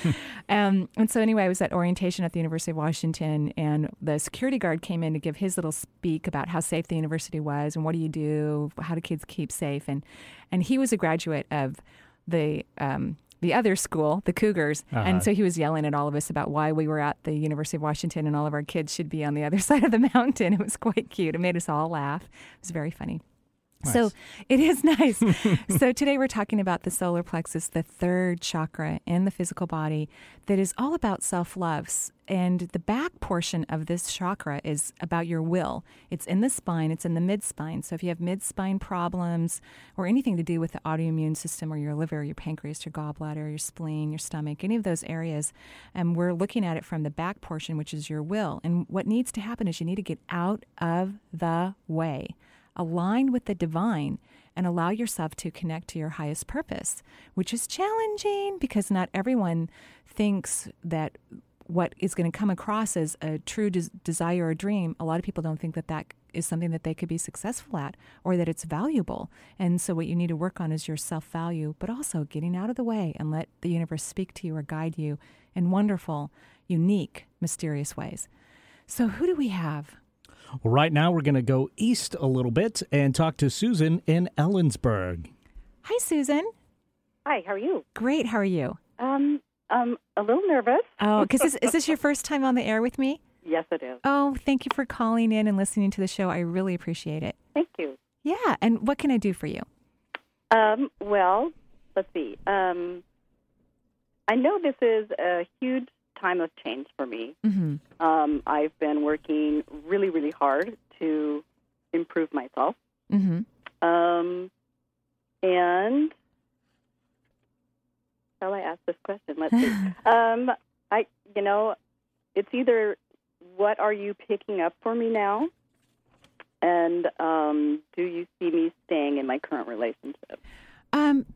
um, and so anyway, I was at orientation at the University of Washington, and the security guard came in to give his little speak about how safe the university was and what do you do, how do kids keep safe. And, and he was a graduate of the um, the other school, the Cougars. Uh-huh. And so he was yelling at all of us about why we were at the University of Washington and all of our kids should be on the other side of the mountain. It was quite cute. It made us all laugh. It was very funny. Nice. So it is nice. So today we're talking about the solar plexus, the third chakra in the physical body, that is all about self-love. And the back portion of this chakra is about your will. It's in the spine. It's in the mid-spine. So if you have mid-spine problems or anything to do with the autoimmune system or your liver, your pancreas, your gallbladder, your spleen, your stomach, any of those areas, and we're looking at it from the back portion, which is your will. And what needs to happen is you need to get out of the way. Align with the divine and allow yourself to connect to your highest purpose, which is challenging because not everyone thinks that what is going to come across as a true des- desire or dream. A lot of people don't think that that is something that they could be successful at or that it's valuable. And so what you need to work on is your self-value, but also getting out of the way and let the universe speak to you or guide you in wonderful, unique, mysterious ways. So who do we have? Well, right now, we're going to go east a little bit and talk to Susan in Ellensburg. Hi, Susan. Hi, how are you? Great, how are you? Um, I'm a little nervous. Oh, because is, is this your first time on the air with me? Yes, it is. Oh, thank you for calling in and listening to the show. I really appreciate it. Thank you. Yeah, and what can I do for you? Um, well, let's see. Um, I know this is a huge time of change for me. Mm-hmm. Um, I've been working really, really hard to improve myself. Mm-hmm. Um, and shall I ask this question? Let's see. um, I, you know, it's either what are you picking up for me now, and um, do you see me staying in my current relationship? Um.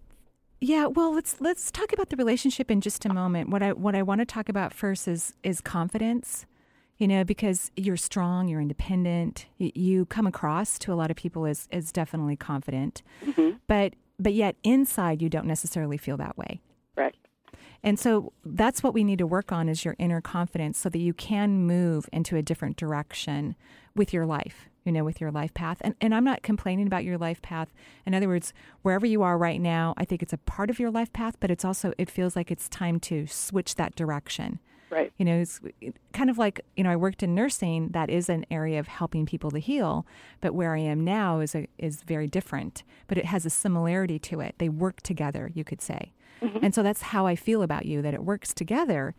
Yeah, well, let's let's talk about the relationship in just a moment. What I what I want to talk about first is is confidence, you know, because you're strong, you're independent, you, you come across to a lot of people as, as definitely confident, mm-hmm. but but yet inside you don't necessarily feel that way. Right. And so that's what we need to work on is your inner confidence so that you can move into a different direction with your life. you know, with your life path. And and I'm not complaining about your life path. In other words, wherever you are right now, I think it's a part of your life path, but it's also, it feels like it's time to switch that direction. Right. You know, it's kind of like, you know, I worked in nursing. That is an area of helping people to heal, but where I am now is a, is very different, but it has a similarity to it. They work together, you could say. Mm-hmm. And so that's how I feel about you, that it works together,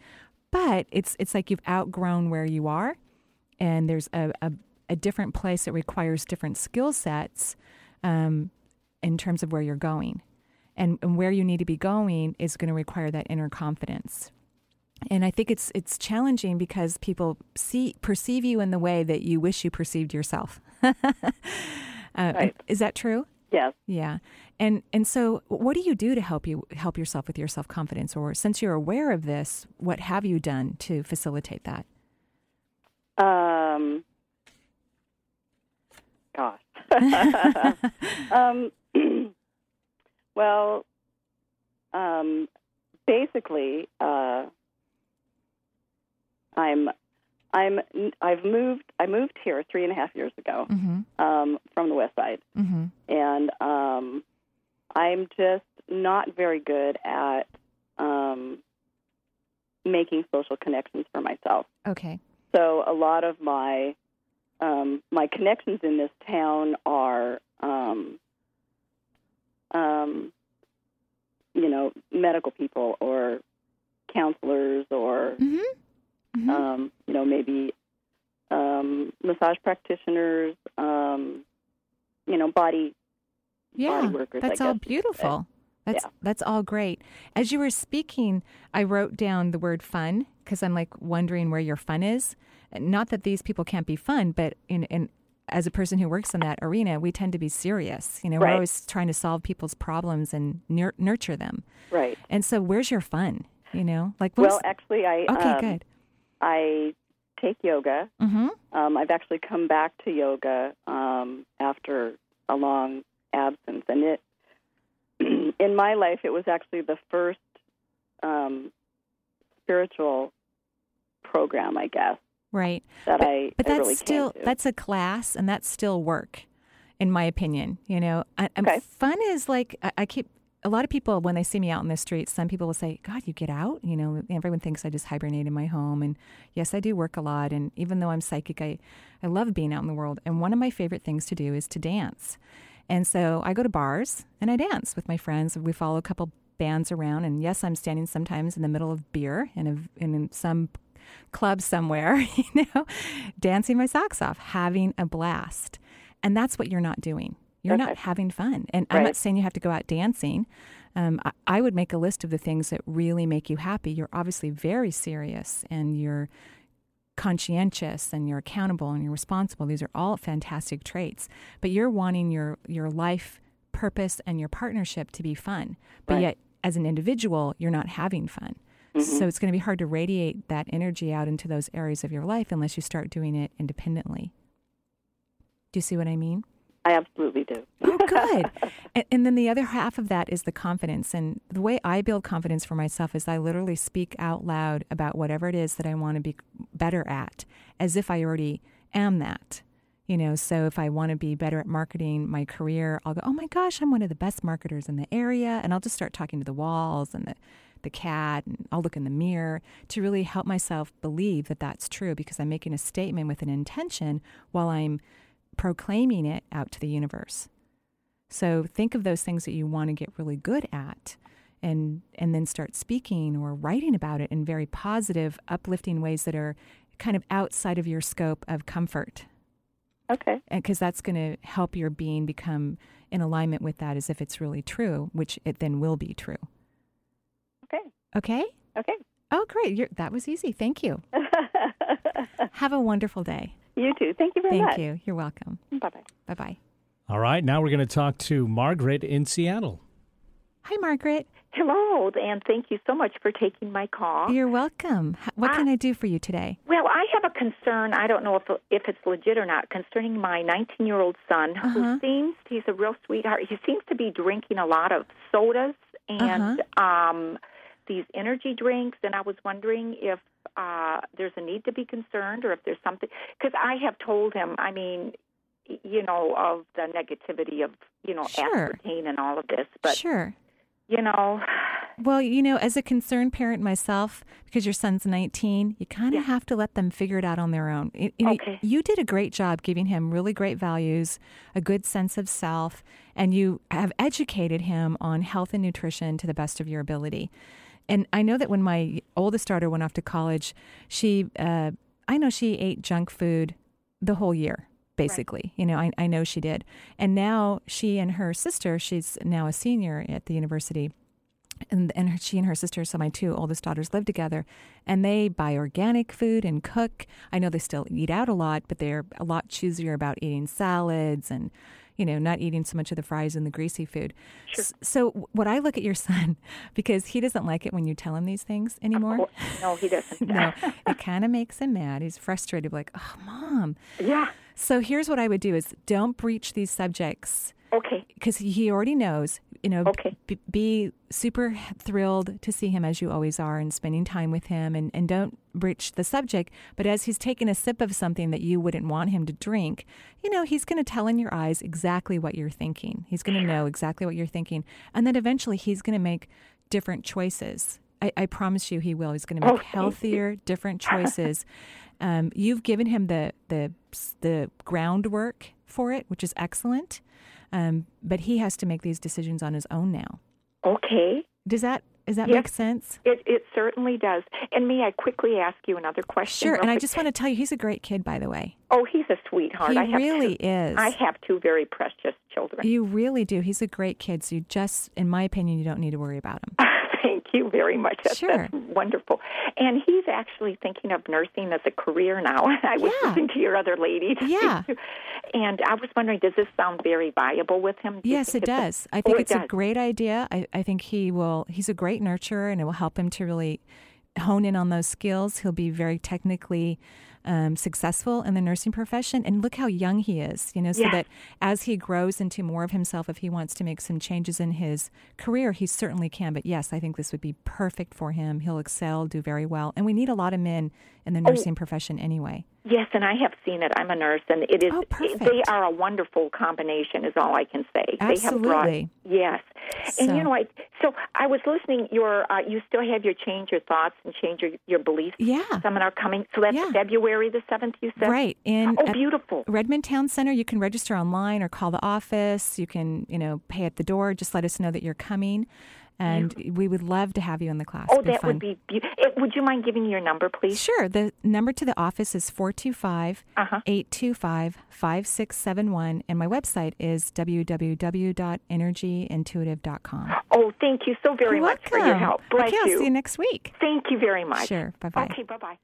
but it's, it's like you've outgrown where you are and there's a, a a different place that requires different skill sets um, in terms of where you're going. And, and where you need to be going is going to require that inner confidence. And I think it's it's challenging because people see perceive you in the way that you wish you perceived yourself. uh, right. Is that true? Yes. Yeah. And and so what do you do to help you help yourself with your self-confidence? Or since you're aware of this, what have you done to facilitate that? Um. Gosh. um, well, um, basically, uh, I'm, I'm, I've moved. I moved here three and a half years ago mm-hmm. um, from the West Side, mm-hmm. and um, I'm just not very good at um, making social connections for myself. Okay. So a lot of my Um, my connections in this town are, um, um, you know, medical people or counselors or, mm-hmm. Mm-hmm. Um, you know, maybe um, massage practitioners, um, you know, body, yeah, body workers. That's I all guess beautiful. That's yeah. that's all great. As you were speaking, I wrote down the word fun because I'm like wondering where your fun is. Not that these people can't be fun, but in, in as a person who works in that arena, we tend to be serious. You know, right. We're always trying to solve people's problems and nur- nurture them. Right. And so, where's your fun? You know, like well, actually, I okay, um, good. I take yoga. Mm-hmm. Um, I've actually come back to yoga um, after a long absence. And it, in my life, it was actually the first um, spiritual program, I guess. Right. That but, I But I that's really still, that's a class, and that's still work, in my opinion. You know, I, I'm, okay. Fun is like, I, I keep... A lot of people, when they see me out in the streets, some people will say, God, you get out? You know, everyone thinks I just hibernate in my home. And yes, I do work a lot. And even though I'm psychic, I, I love being out in the world. And one of my favorite things to do is to dance. And so I go to bars and I dance with my friends. We follow a couple bands around. And yes, I'm standing sometimes in the middle of beer in, a, in some club somewhere, you know, dancing my socks off, having a blast. And that's what you're not doing. You're okay. not having fun. And right. I'm not saying you have to go out dancing. Um, I, I would make a list of the things that really make you happy. You're obviously very serious, and you're conscientious, and you're accountable, and you're responsible. These are all fantastic traits. But you're wanting your, your life purpose and your partnership to be fun. But right. yet, as an individual, you're not having fun. Mm-hmm. So it's going to be hard to radiate that energy out into those areas of your life unless you start doing it independently. Do you see what I mean? I absolutely do. Oh, good. And, and then the other half of that is the confidence. And the way I build confidence for myself is I literally speak out loud about whatever it is that I want to be better at, as if I already am that. You know, so if I want to be better at marketing my career, I'll go, oh my gosh, I'm one of the best marketers in the area. And I'll just start talking to the walls and the, the cat, and I'll look in the mirror to really help myself believe that that's true, because I'm making a statement with an intention while I'm proclaiming it out to the universe. So think of those things that you want to get really good at, and and then start speaking or writing about it in very positive, uplifting ways that are kind of outside of your scope of comfort. Okay. Because that's going to help your being become in alignment with that, as if it's really true, which it then will be true. Okay. Okay? Okay. Oh, great. You're, that was easy. Thank you. Have a wonderful day. You too. Thank you very Thank much. Thank you. You're welcome. Bye-bye. Bye-bye. All right. Now we're going to talk to Margaret in Seattle. Hi, Margaret. Hello, and thank you so much for taking my call. You're welcome. What uh, can I do for you today? Well, I have a concern. I don't know if if it's legit or not, concerning my nineteen-year-old son, uh-huh. who seems, he's a real sweetheart. He seems to be drinking a lot of sodas and uh-huh. um, these energy drinks, and I was wondering if Uh, there's a need to be concerned, or if there's something, because I have told him, I mean, you know, of the negativity of, you know, sure. aspartame and all of this, but, sure. you know. Well, you know, as a concerned parent myself, because your son's nineteen, you kind of yeah. have to let them figure it out on their own. You, you, okay. know, you did a great job giving him really great values, a good sense of self, and you have educated him on health and nutrition to the best of your ability. And I know that when my oldest daughter went off to college, she, uh, I know she ate junk food the whole year, basically. Right. You know, I, I know she did. And now she and her sister, she's now a senior at the university, and, and her, she and her sister, so my two oldest daughters live together, and they buy organic food and cook. I know they still eat out a lot, but they're a lot choosier about eating salads and, you know, not eating so much of the fries and the greasy food. Sure. So what I look at your son, because he doesn't like it when you tell him these things anymore. No, he doesn't. No, it kind of makes him mad. He's frustrated, like, oh, Mom. Yeah. So here's what I would do is don't breach these subjects. Okay. Because he already knows, you know, okay. b- be super thrilled to see him as you always are, and spending time with him, and, and don't breach the subject. But as he's taking a sip of something that you wouldn't want him to drink, you know, he's going to tell in your eyes exactly what you're thinking. He's going to know exactly what you're thinking. And then eventually he's going to make different choices. I, I promise you he will. He's going to make okay. healthier, different choices. um, you've given him the, the, the groundwork for it, which is excellent. Um, but he has to make these decisions on his own now. Okay. Does that does that yes. make sense? It it certainly does. And may I quickly ask you another question? Sure. And I just want to tell you, he's a great kid, by the way. Oh, he's a sweetheart. He I have really two, is. I have two very precious children. You really do. He's a great kid. So you just, in my opinion, you don't need to worry about him. Thank you very much. That's, sure. that's wonderful. And he's actually thinking of nursing as a career now. I was yeah. listening to your other lady. To yeah. To. And I was wondering, does this sound very viable with him? Do yes, it does. A, I think oh, it's it does. a great idea. I, I think he will. He's a great nurturer, and it will help him to really hone in on those skills. He'll be very technically um, successful in the nursing profession. And look how young he is, you know, so yeah. that as he grows into more of himself, if he wants to make some changes in his career, he certainly can. But yes, I think this would be perfect for him. He'll excel, do very well. And we need a lot of men in the nursing oh, profession anyway. Yes, and I have seen it. I'm a nurse, and it is. Oh, perfect. They are a wonderful combination, is all I can say. Absolutely. They have brought, yes. So. And, you know, I, so I was listening. Your, uh, you still have your Change Your Thoughts and Change Your, your Beliefs yeah. seminar coming. So that's yeah. February the seventh, you said? Right. In oh, beautiful. Redmond Town Center. You can register online or call the office. You can, you know, pay at the door. Just let us know that you're coming. And we would love to have you in the class. Oh, that fun. would be beautiful. Would you mind giving me your number, please? Sure. The number to the office is four two five, eight two five, five six seven one. And my website is w w w dot energy intuitive dot com. Oh, thank you so very You're much welcome. for your help. Bless okay, I'll you. see you next week. Thank you very much. Sure. Bye-bye. Okay, bye-bye.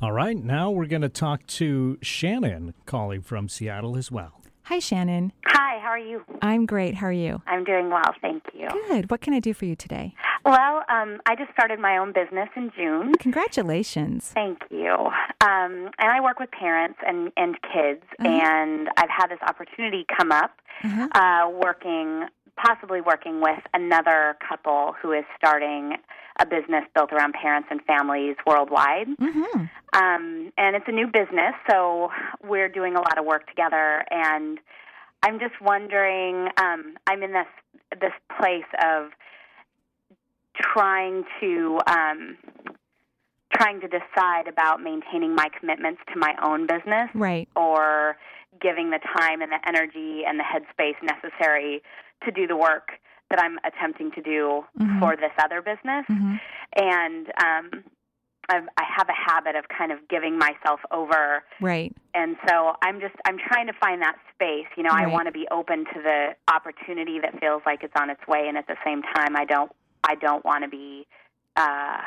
All right. Now we're going to talk to Shannon, calling from Seattle as well. Hi, Shannon. Hi, how are you? I'm great. How are you? I'm doing well, thank you. Good. What can I do for you today? Well, um, I just started my own business in June. Congratulations. Thank you. Um, and I work with parents and, and kids, uh-huh. and I've had this opportunity come up, uh-huh. uh, working, possibly working with another couple who is starting a business built around parents and families worldwide. Mm-hmm. Um, and it's a new business, so we're doing a lot of work together. And I'm just wondering, um, I'm in this this place of trying to um, trying to decide about maintaining my commitments to my own business, right. or giving the time and the energy and the headspace necessary to do the work that I'm attempting to do mm-hmm. for this other business. Mm-hmm. And um, I've, I have a habit of kind of giving myself over. Right. And so I'm just, I'm trying to find that space. You know, right. I want to be open to the opportunity that feels like it's on its way. And at the same time, I don't, I don't want to be, uh,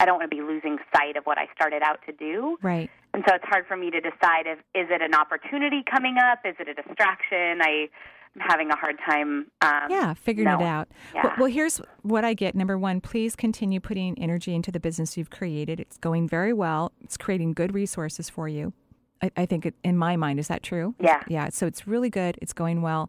I don't want to be losing sight of what I started out to do. Right. And so it's hard for me to decide if, is it an opportunity coming up? Is it a distraction? I, having a hard time. Um, yeah, figuring no. it out. Yeah. Well, well, here's what I get. Number one, please continue putting energy into the business you've created. It's going very well. It's creating good resources for you. I, I think it, in my mind, is that true? Yeah. Yeah. So it's really good. It's going well.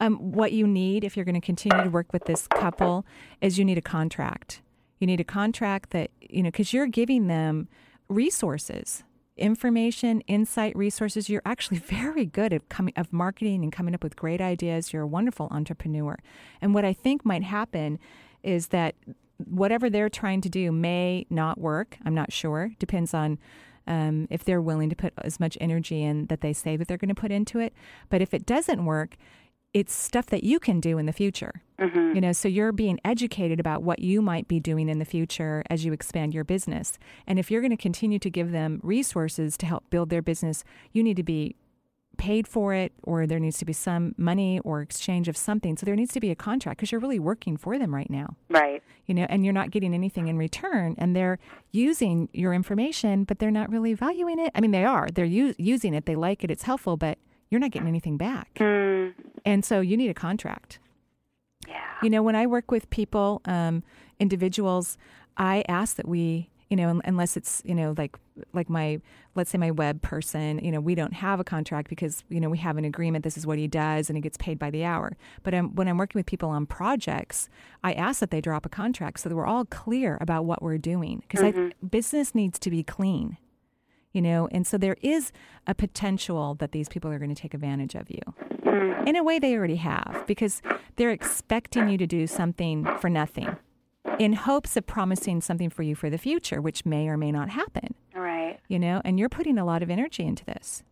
Um, what you need, if you're going to continue to work with this couple, is you need a contract. You need a contract that, you know, because you're giving them resources. Information, insight, resources. You're actually very good at coming of marketing and coming up with great ideas. You're a wonderful entrepreneur. And what I think might happen is that whatever they're trying to do may not work. I'm not sure. Depends on um, if they're willing to put as much energy in that they say that they're going to put into it. But if it doesn't work, it's stuff that you can do in the future. Mm-hmm. You know, so you're being educated about what you might be doing in the future as you expand your business. And if you're going to continue to give them resources to help build their business, you need to be paid for it, or there needs to be some money or exchange of something. So there needs to be a contract, because you're really working for them right now. Right. You know, and you're not getting anything in return, and they're using your information, but they're not really valuing it. I mean, they are. They're u- using it. They like it. It's helpful, but you're not getting anything back. Mm. And so you need a contract. Yeah. You know, when I work with people, um, individuals, I ask that we, you know, unless it's, you know, like like my, let's say my web person, you know, we don't have a contract because, you know, we have an agreement. This is what he does, and he gets paid by the hour. But I'm, when I'm working with people on projects, I ask that they drop a contract so that we're all clear about what we're doing, because mm-hmm. I, business needs to be clean. You know, and so there is a potential that these people are going to take advantage of you. In a way, they already have, because they're expecting you to do something for nothing in hopes of promising something for you for the future, which may or may not happen. Right. You know, and you're putting a lot of energy into this.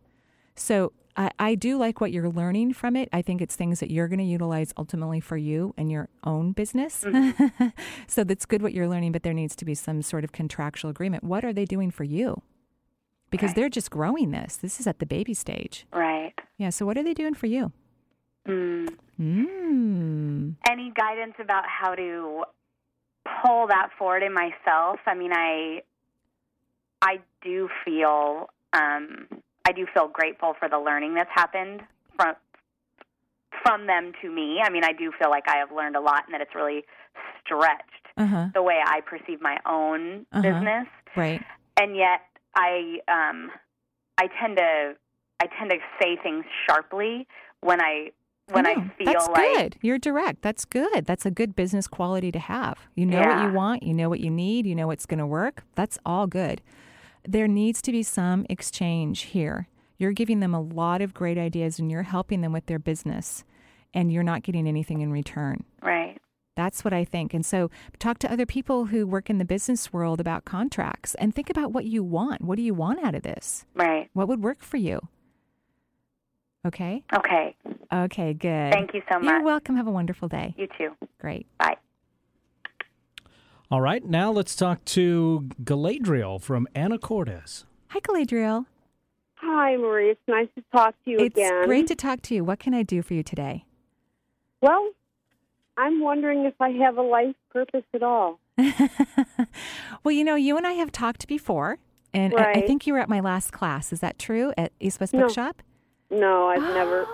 So I, I do like what you're learning from it. I think it's things that you're going to utilize ultimately for you and your own business. Mm-hmm. So that's good what you're learning, but there needs to be some sort of contractual agreement. What are they doing for you? Because right. they're just growing this. This is at the baby stage. Right. Yeah, so what are they doing for you? Mm. Mm. Any guidance about how to pull that forward in myself? I mean, I I do feel um, I do feel grateful for the learning that's happened from from them to me. I mean, I do feel like I have learned a lot, and that it's really stretched uh-huh. the way I perceive my own uh-huh. business. Right. And yet I um, I tend to I tend to say things sharply when I when I, I feel that's like good. You're direct. That's good. That's a good business quality to have. You know yeah. what you want, you know what you need, you know what's going to work. That's all good. There needs to be some exchange here. You're giving them a lot of great ideas and you're helping them with their business and you're not getting anything in return. Right. That's what I think. And so talk to other people who work in the business world about contracts and think about what you want. What do you want out of this? Right. What would work for you? Okay? Okay. Okay, good. Thank you so much. You're welcome. Have a wonderful day. You too. Great. Bye. All right. Now let's talk to Galadriel from Anacortes. Hi, Galadriel. Hi, Marie. It's nice to talk to you it's again. It's great to talk to you. What can I do for you today? Well, I'm wondering if I have a life purpose at all. Well, you know, you and I have talked before, and right. I, I think you were at my last class. Is that true, at East West Bookshop? No, no I've never.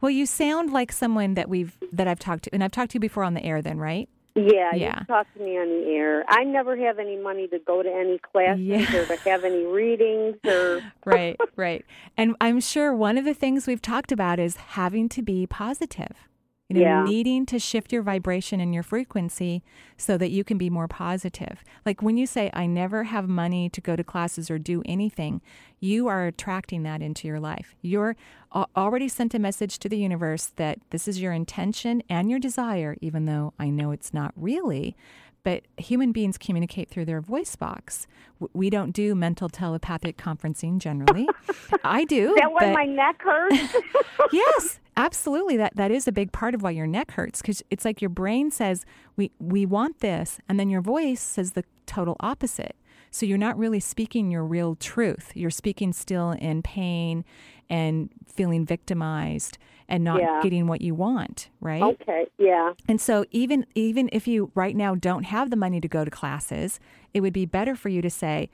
Well, you sound like someone that we've that I've talked to, and I've talked to you before on the air then, right? Yeah, yeah. You talk to me on the air. I never have any money to go to any classes yeah. or to have any readings. or Right, right. And I'm sure one of the things we've talked about is having to be positive. You know, yeah. needing to shift your vibration and your frequency so that you can be more positive. Like when you say, I never have money to go to classes or do anything, you are attracting that into your life. You're already sent a message to the universe that this is your intention and your desire, even though I know it's not really. But human beings communicate through their voice box. We don't do mental telepathic conferencing generally. I do. Is that why but... my neck hurts? Yes, absolutely. That that is a big part of why your neck hurts, because it's like your brain says, we, we want this, and then your voice says the total opposite. So you're not really speaking your real truth. You're speaking still in pain and feeling victimized and not yeah. getting what you want, right? Okay, yeah. And so even even if you right now don't have the money to go to classes, it would be better for you to say,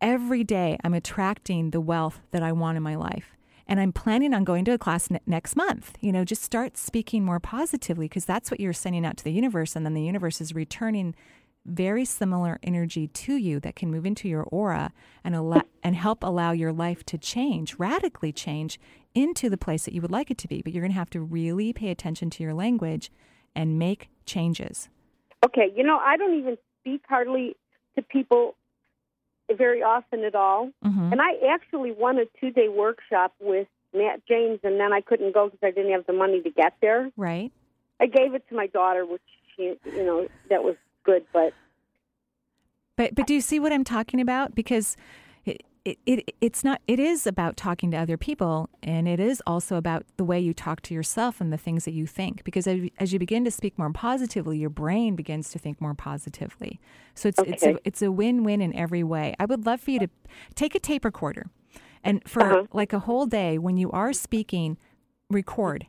every day I'm attracting the wealth that I want in my life. And I'm planning on going to a class ne- next month. You know, just start speaking more positively, because that's what you're sending out to the universe. And then the universe is returning very similar energy to you that can move into your aura and allow, and help allow your life to change, radically change into the place that you would like it to be. But you're going to have to really pay attention to your language and make changes. Okay. You know, I don't even speak hardly to people very often at all. Mm-hmm. And I actually won a two-day workshop with Matt James, and then I couldn't go because I didn't have the money to get there. Right. I gave it to my daughter, which, she, you know, that was good, but... But but do you see what I'm talking about? Because it, it, it it's not it is about talking to other people, and it is also about the way you talk to yourself and the things that you think. Because as you begin to speak more positively, your brain begins to think more positively. So it's okay. it's a, it's a win-win in every way. I would love for you to take a tape recorder, and for uh-huh. like a whole day when you are speaking, record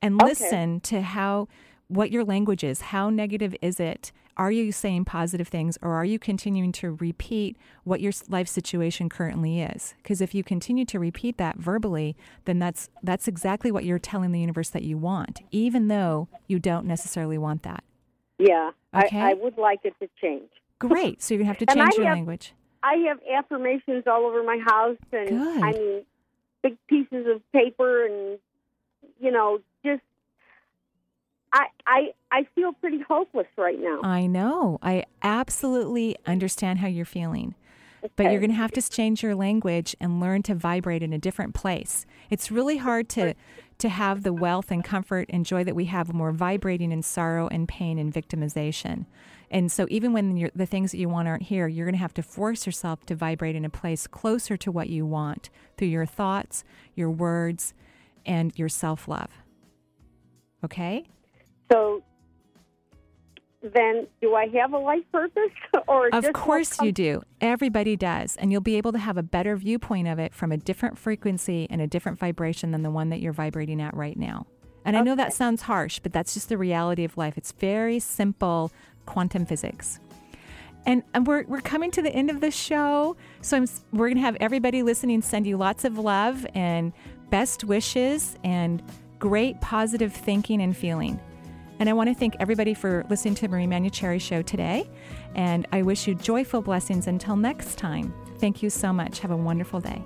and listen okay. to how what your language is. How negative is it? Are you saying positive things, or are you continuing to repeat what your life situation currently is? Because if you continue to repeat that verbally, then that's that's exactly what you're telling the universe that you want, even though you don't necessarily want that. Yeah, okay? I, I would like it to change. Great. So you're going to have to change your have, language. I have affirmations all over my house, and Good. I mean, big pieces of paper, and, you know, just I, I I feel pretty hopeless right now. I know. I absolutely understand how you're feeling. Okay. But you're going to have to change your language and learn to vibrate in a different place. It's really hard to to have the wealth and comfort and joy that we have when we're vibrating in sorrow and pain and victimization. And so even when you're, the things that you want aren't here, you're going to have to force yourself to vibrate in a place closer to what you want through your thoughts, your words, and your self-love. Okay? So then do I have a life purpose? or Of just course you do. Everybody does. And you'll be able to have a better viewpoint of it from a different frequency and a different vibration than the one that you're vibrating at right now. And okay. I know that sounds harsh, but that's just the reality of life. It's very simple quantum physics. And, and we're we're coming to the end of the show. So I'm, we're going to have everybody listening send you lots of love and best wishes and great positive thinking and feeling. And I want to thank everybody for listening to Marie Manucheri Show today. And I wish you joyful blessings until next time. Thank you so much. Have a wonderful day.